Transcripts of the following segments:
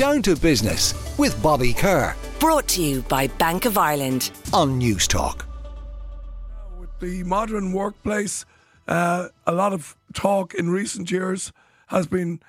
Down to Business with Bobby Kerr. Brought to you by Bank of Ireland on Newstalk. With the modern workplace, a lot of talk in recent years has been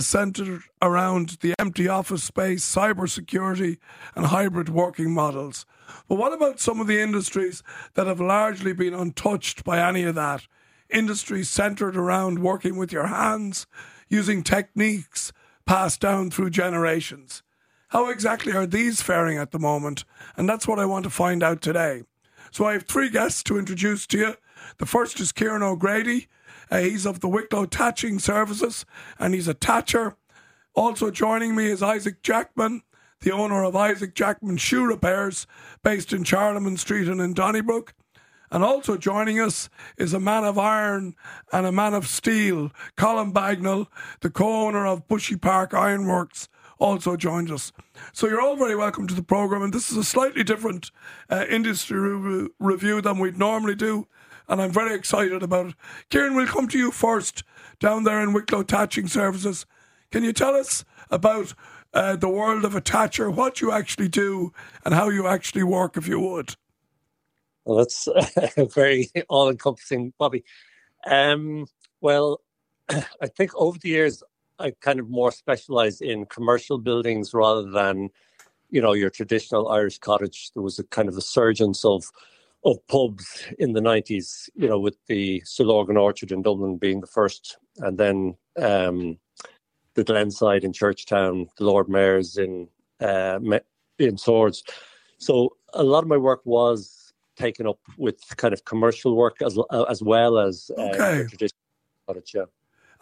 centred around the empty office space, cybersecurity and hybrid working models. But what about some of the industries that have largely been untouched by any of that? Industries centred around working with your hands, using techniques passed down through generations. How exactly are these faring at the moment? And that's what I want to find out today. So I have three guests to introduce to you. The first is Kyran O'Grady. He's of the Wicklow Thatching Services, and he's a thatcher. Also joining me is Isaac Jackman, the owner of Isaac Jackman Shoe Repairs, based in Charlemont Street and in Donnybrook. And also joining us is a man of iron and a man of steel, Colm Bagnall, the co-owner of Bushy Park Ironworks, also joins us. So you're all very welcome to the programme, and this is a slightly different industry review than we'd normally do, and I'm very excited about it. Kyran, we'll come to you first, down there in Wicklow Thatching Services. Can you tell us about the world of a thatcher, what you actually do and how you actually work, if you would? Well, that's very all-encompassing, Bobby. Well, I think over the years, I kind of more specialised in commercial buildings rather than, you know, your traditional Irish cottage. There was a kind of a surgence of pubs in the 90s, you know, with the Sir Lorgan Orchard in Dublin being the first, and then the Glenside in Churchtown, the Lord Mayor's in Swords. So a lot of my work was taken up with kind of commercial work as well as traditional cottage. Yeah.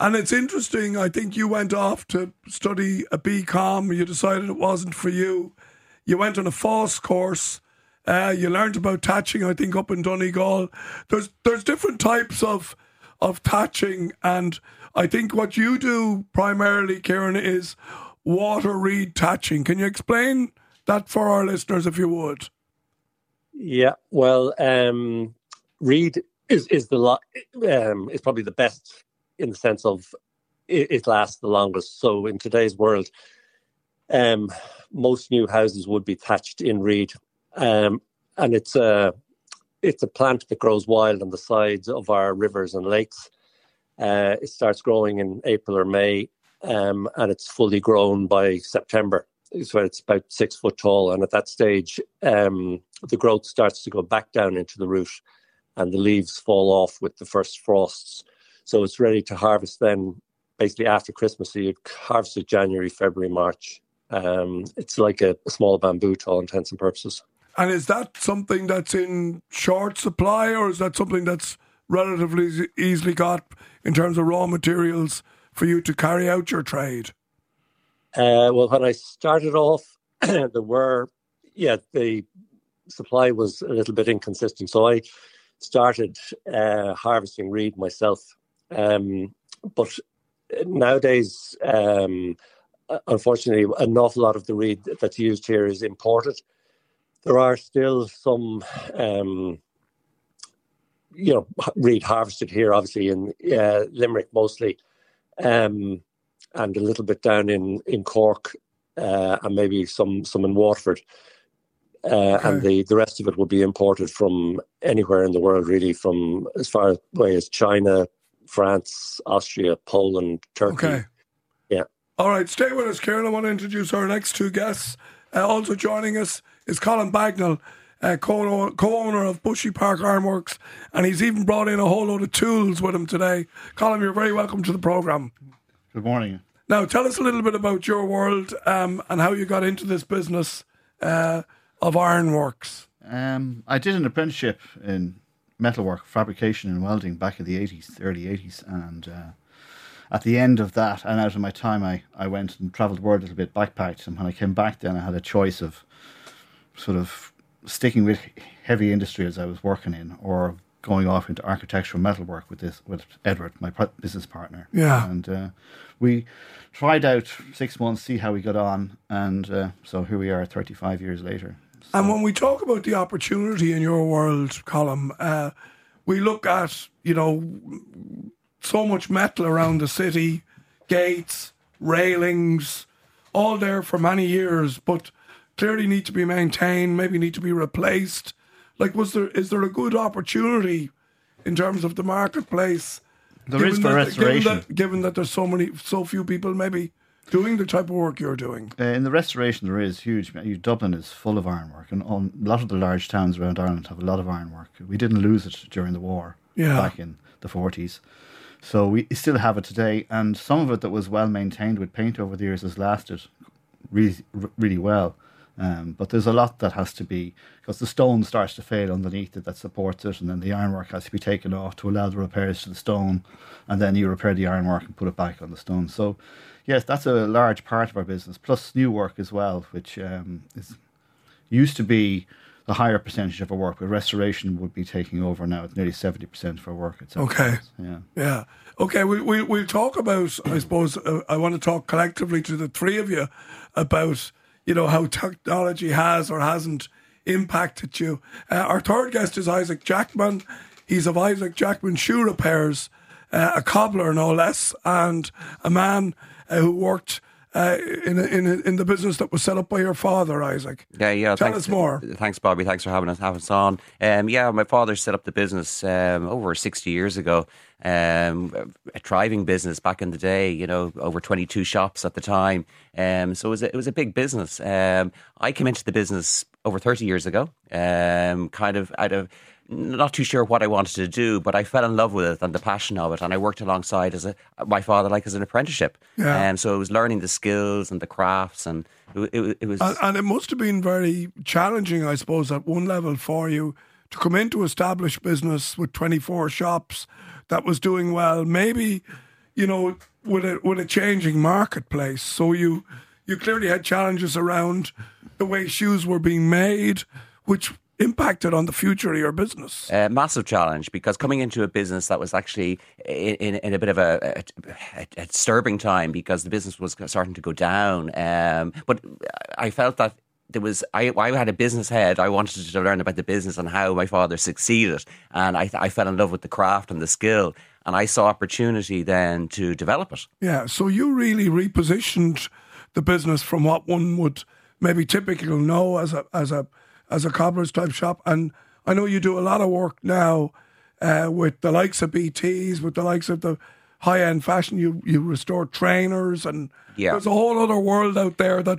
And it's interesting, I think you went off to study a BCom, you decided it wasn't for you. You went on a FOSS course, you learned about thatching, I think, up in Donegal. There's different types of thatching, and I think what you do primarily, Kyran, is water reed thatching. Can you explain that for our listeners, if you would? Yeah, well, reed is probably the best in the sense of it lasts the longest. So in today's world, most new houses would be thatched in reed, and it's a plant that grows wild on the sides of our rivers and lakes. It starts growing in April or May, and it's fully grown by September. So it's about 6 foot tall, and at that stage, the growth starts to go back down into the root, and the leaves fall off with the first frosts. So it's ready to harvest then, basically after Christmas. So you'd harvest it January, February, March. It's like a small bamboo to all intents and purposes. And is that something that's in short supply, or is that something that's relatively easily got in terms of raw materials for you to carry out your trade? Well, when I started off, the supply was a little bit inconsistent. So I started harvesting reed myself. But nowadays, unfortunately, an awful lot of the reed that's used here is imported. There are still some, reed harvested here, obviously, in Limerick mostly. And a little bit down in Cork, and maybe some in Waterford. And the rest of it will be imported from anywhere in the world, really, from as far away as China, France, Austria, Poland, Turkey. Okay. Yeah. All right, stay with us, Kyran. I want to introduce our next two guests. Also joining us is Colm Bagnall, co-owner of Bushy Park Ironworks, and he's even brought in a whole load of tools with him today. Colm, you're very welcome to the programme. Good morning. Now, tell us a little bit about your world and how you got into this business of ironworks. I did an apprenticeship in metalwork, fabrication and welding back in the 80s, early 80s. And at the end of that and out of my time, I went and travelled the world a little bit, backpacked. And when I came back then, I had a choice of sort of sticking with heavy industry as I was working in or going off into architectural metalwork with Edward, my business partner. Yeah. And we tried out 6 months, see how we got on. And so here we are 35 years later. So. And when we talk about the opportunity in your world, Colm, we look at, you know, so much metal around the city, gates, railings, all there for many years, but clearly need to be maintained, maybe need to be replaced. Like, is there a good opportunity in terms of the marketplace? There is for restoration. Given that there's so few people maybe doing the type of work you're doing. In the restoration, there is huge. Dublin is full of ironwork, and a lot of the large towns around Ireland have a lot of ironwork. We didn't lose it during the war back in the 40s. So we still have it today, and some of it that was well maintained with paint over the years has lasted really, really well. But there's a lot that has to be, because the stone starts to fail underneath it that supports it, and then the ironwork has to be taken off to allow the repairs to the stone, and then you repair the ironwork and put it back on the stone. So yes, that's a large part of our business, plus new work as well, which used to be a higher percentage of our work, but restoration would be taking over now at nearly 70% of our work. Okay. Yeah. Okay, we'll talk about, I suppose, I want to talk collectively to the three of you about, you know, how technology has or hasn't impacted you. Our third guest is Isaac Jackman. He's of Isaac Jackman Shoe Repairs, a cobbler no less, and a man who worked in the business that was set up by your father, Isaac. Yeah. Tell us more. Thanks, Bobby. Thanks for having us on. My father set up the business over 60 years ago. A thriving business back in the day, you know, over 22 shops at the time. So it was a big business. I came into the business over 30 years ago, kind of out of not too sure what I wanted to do, but I fell in love with it and the passion of it, and I worked alongside my father, like, as an apprenticeship. Yeah. So I was learning the skills and the crafts, and it was... And it must have been very challenging, I suppose, at one level for you to come into established business with 24 shops that was doing well, maybe, you know, with a changing marketplace. So you clearly had challenges around the way shoes were being made, which impacted on the future of your business? Massive challenge, because coming into a business that was actually in a bit of a disturbing time, because the business was starting to go down. But I felt that I had a business head. I wanted to learn about the business and how my father succeeded. And I fell in love with the craft and the skill. And I saw opportunity then to develop it. Yeah, so you really repositioned the business from what one would maybe typically know as a cobbler's type shop. And I know you do a lot of work now with the likes of BTs, with the likes of the high-end fashion. You restore trainers, and there's a whole other world out there that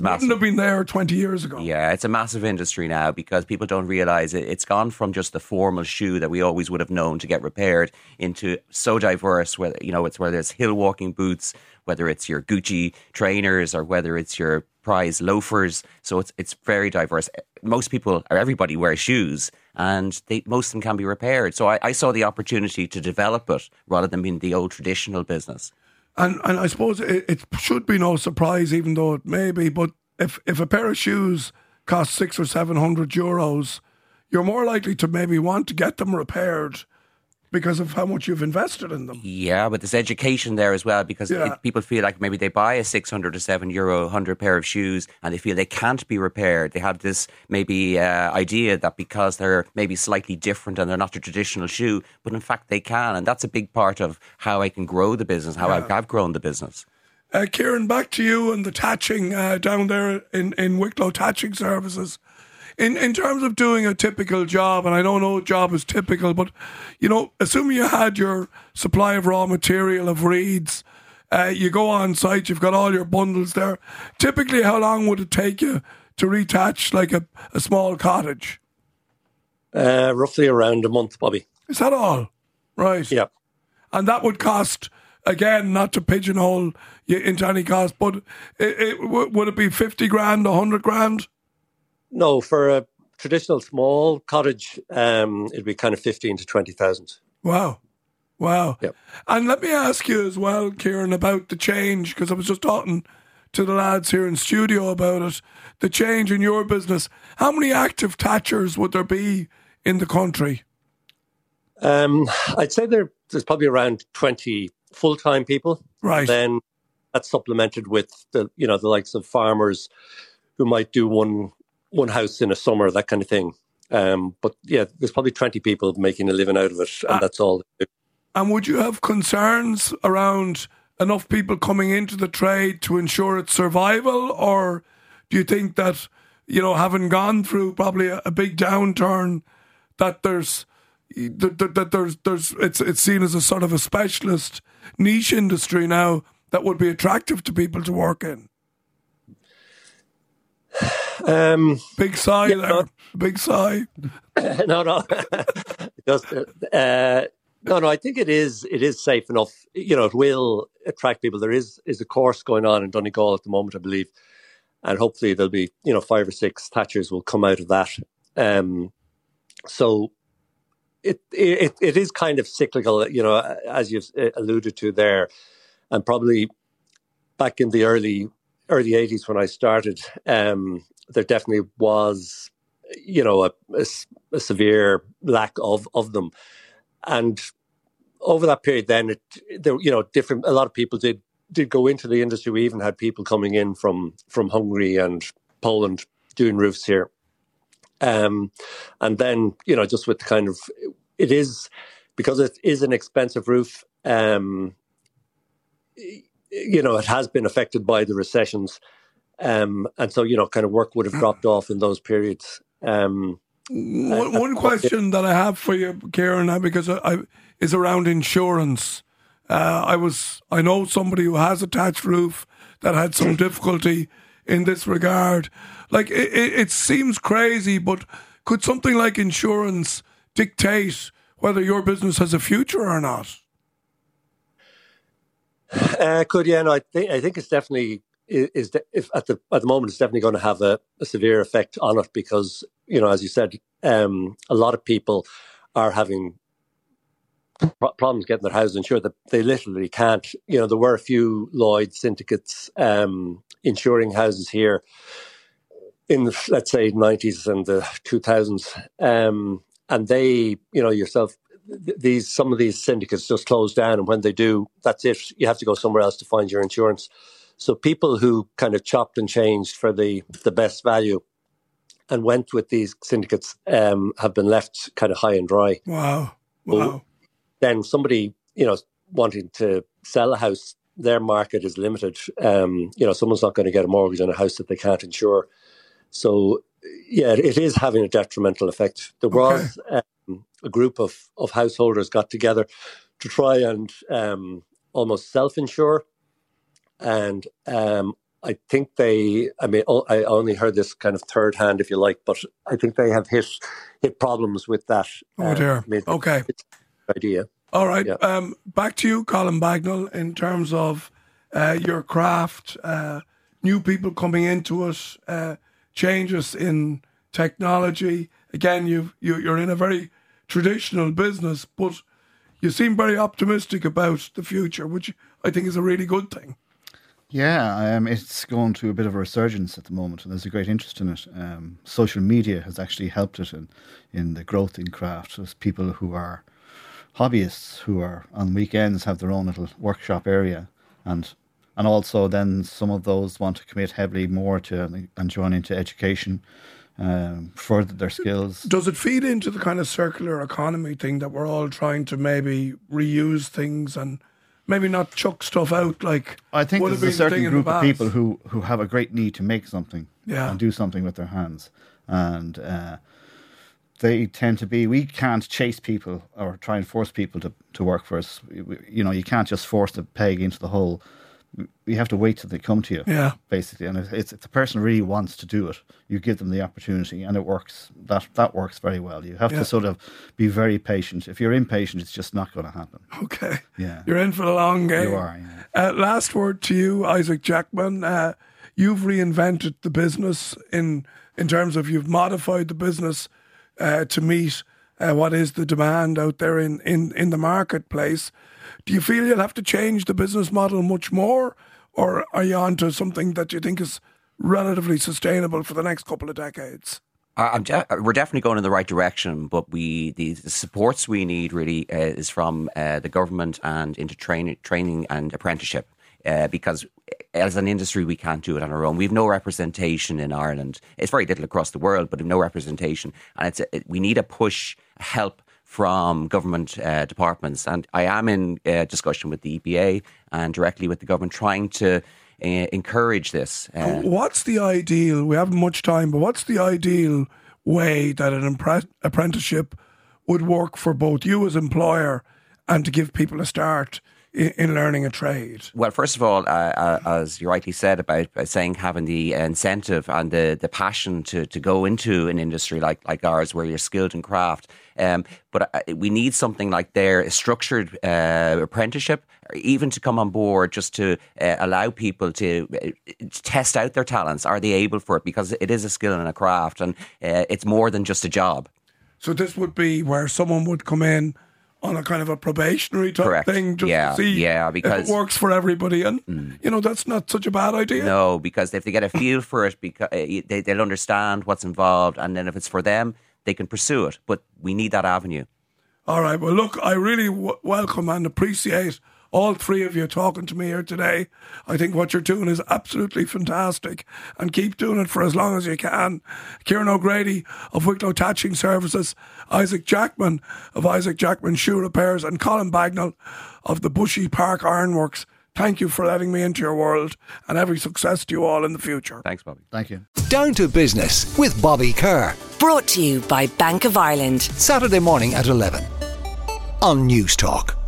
wouldn't have been there 20 years ago. Yeah, it's a massive industry now, because people don't realise it's gone from just the formal shoe that we always would have known to get repaired into so diverse, whether it's hill-walking boots, whether it's your Gucci trainers, or whether it's your prize loafers. So it's very diverse. Most people, or everybody, wears shoes, and most of them can be repaired. So I saw the opportunity to develop it rather than being the old traditional business. And I suppose it should be no surprise, even though it may be, but if a pair of shoes costs 600 or 700 euros, you're more likely to maybe want to get them repaired because of how much you've invested in them. Yeah, but there's education there as well, because people feel like maybe they buy a 600 or 7 euro 100 pair of shoes and they feel they can't be repaired. They have this maybe idea that because they're maybe slightly different and they're not a traditional shoe, but in fact they can. And that's a big part of how I can grow the business, how I've grown the business. Kyran, back to you and the thatching down there in Wicklow Thatching Services. In terms of doing a typical job, and I don't know job is typical, but, you know, assuming you had your supply of raw material of reeds, you go on site, you've got all your bundles there. Typically, how long would it take you to rethatch like a small cottage? Roughly around a month, Bobby. Is that all? Right. Yeah. And that would cost, again, not to pigeonhole you into any cost, but would it be 50 grand, 100 grand? No, for a traditional small cottage, it'd be kind of 15 to 20,000. Wow. Yep. And let me ask you as well, Kyran, about the change, because I was just talking to the lads here in studio about it, the change in your business. How many active thatchers would there be in the country? I'd say there's probably around 20 full-time people. Right. Then that's supplemented with the likes of farmers who might do one house in a summer, that kind of thing. But yeah, there's probably 20 people making a living out of it, and that's all. And would you have concerns around enough people coming into the trade to ensure its survival, or do you think that, you know, having gone through probably a big downturn, that it's seen as a sort of a specialist niche industry now that would be attractive to people to work in? Big sigh, yeah, there. No. Big sigh. No. No, I think it is safe enough. You know, it will attract people. There is a course going on in Donegal at the moment, I believe. And hopefully there'll be, you know, 5 or 6 Thatchers will come out of that. So it is kind of cyclical, you know, as you've alluded to there. And probably back in the early 80s when I started, there definitely was, you know, a severe lack of them. And over that period then, a lot of people did go into the industry. We even had people coming in from Hungary and Poland doing roofs here. And then, you know, just with the kind of, it is, because it is an expensive roof, you know, it has been affected by the recessions. And so, you know, kind of work would have dropped off in those periods. One question that I have for you, Kyran, because is around insurance. I know somebody who has a thatched roof that had some difficulty in this regard. Like, it seems crazy, but could something like insurance dictate whether your business has a future or not? I think it's definitely at the moment it's definitely going to have a severe effect on it, because, you know, as you said, a lot of people are having problems getting their houses insured that they literally can't. You know, there were a few Lloyd syndicates insuring houses here in the, let's say, 90s and the 2000s, and they, you know, yourself, some of these syndicates just close down, and when they do, that's it. You have to go somewhere else to find your insurance. So people who kind of chopped and changed for the best value and went with these syndicates have been left kind of high and dry. Wow. So then somebody, you know, wanting to sell a house, their market is limited. You know, someone's not going to get a mortgage on a house that they can't insure. So, yeah, it is having a detrimental effect. There was a group of householders got together to try and almost self-insure. And I think I only heard this kind of third hand, if you like, but I think they have hit problems with that. Oh dear. Okay. Idea. All right. Yeah. Back to you, Colm Bagnall, in terms of your craft, new people coming into it, changes in technology. Again, you're in a very traditional business, but you seem very optimistic about the future, which I think is a really good thing. Yeah, it's going through a bit of a resurgence at the moment, and there's a great interest in it. Social media has actually helped it in the growth in craft. There's people who are hobbyists who are on weekends have their own little workshop area, and also then some of those want to commit heavily more to and join into education, further their skills. Does it feed into the kind of circular economy thing that we're all trying to maybe reuse things and maybe not chuck stuff out? Like, I think there's a certain group of people who have a great need to make something and do something with their hands. And they tend to be, we can't chase people or try and force people to work for us. You know, you can't just force the peg into the hole. You have to wait till they come to you, basically. And if the person really wants to do it, you give them the opportunity, and it works. That works very well. You have to sort of be very patient. If you're impatient, it's just not going to happen. Okay. Yeah. You're in for the long game. You are, yeah. Last word to you, Isaac Jackman. You've reinvented the business in terms of you've modified the business to meet what is the demand out there in the marketplace. Do you feel you'll have to change the business model much more, or are you onto something that you think is relatively sustainable for the next couple of decades? We're definitely going in the right direction, but the supports we need really is from the government and into training and apprenticeship, because as an industry, we can't do it on our own. We have no representation in Ireland. It's very little across the world, but we have no representation. And we need a push, help from government departments. And I am in discussion with the EPA and directly with the government trying to encourage this. What's the ideal, we haven't much time, but what's the ideal way that an apprenticeship would work for both you as employer and to give people a start in learning a trade? Well, first of all, as you rightly said about saying having the incentive and the passion to go into an industry like ours where you're skilled in craft. But we need something like a structured apprenticeship, or even to come on board just to allow people to test out their talents. Are they able for it? Because it is a skill and a craft, and it's more than just a job. So this would be where someone would come in on a kind of a probationary type thing, just to see because if it works for everybody. And, that's not such a bad idea. No, because if they get a feel for it, because they'll understand what's involved. And then if it's for them, they can pursue it. But we need that avenue. All right. Well, look, I really welcome and appreciate all three of you talking to me here today. I think what you're doing is absolutely fantastic, and keep doing it for as long as you can. Kyran O'Grady of Wicklow Thatching Services, Isaac Jackman of Isaac Jackman Shoe Repairs, and Colm Bagnall of the Bushy Park Ironworks. Thank you for letting me into your world, and every success to you all in the future. Thanks, Bobby. Thank you. Down to Business with Bobby Kerr. Brought to you by Bank of Ireland. Saturday morning at 11 on Newstalk.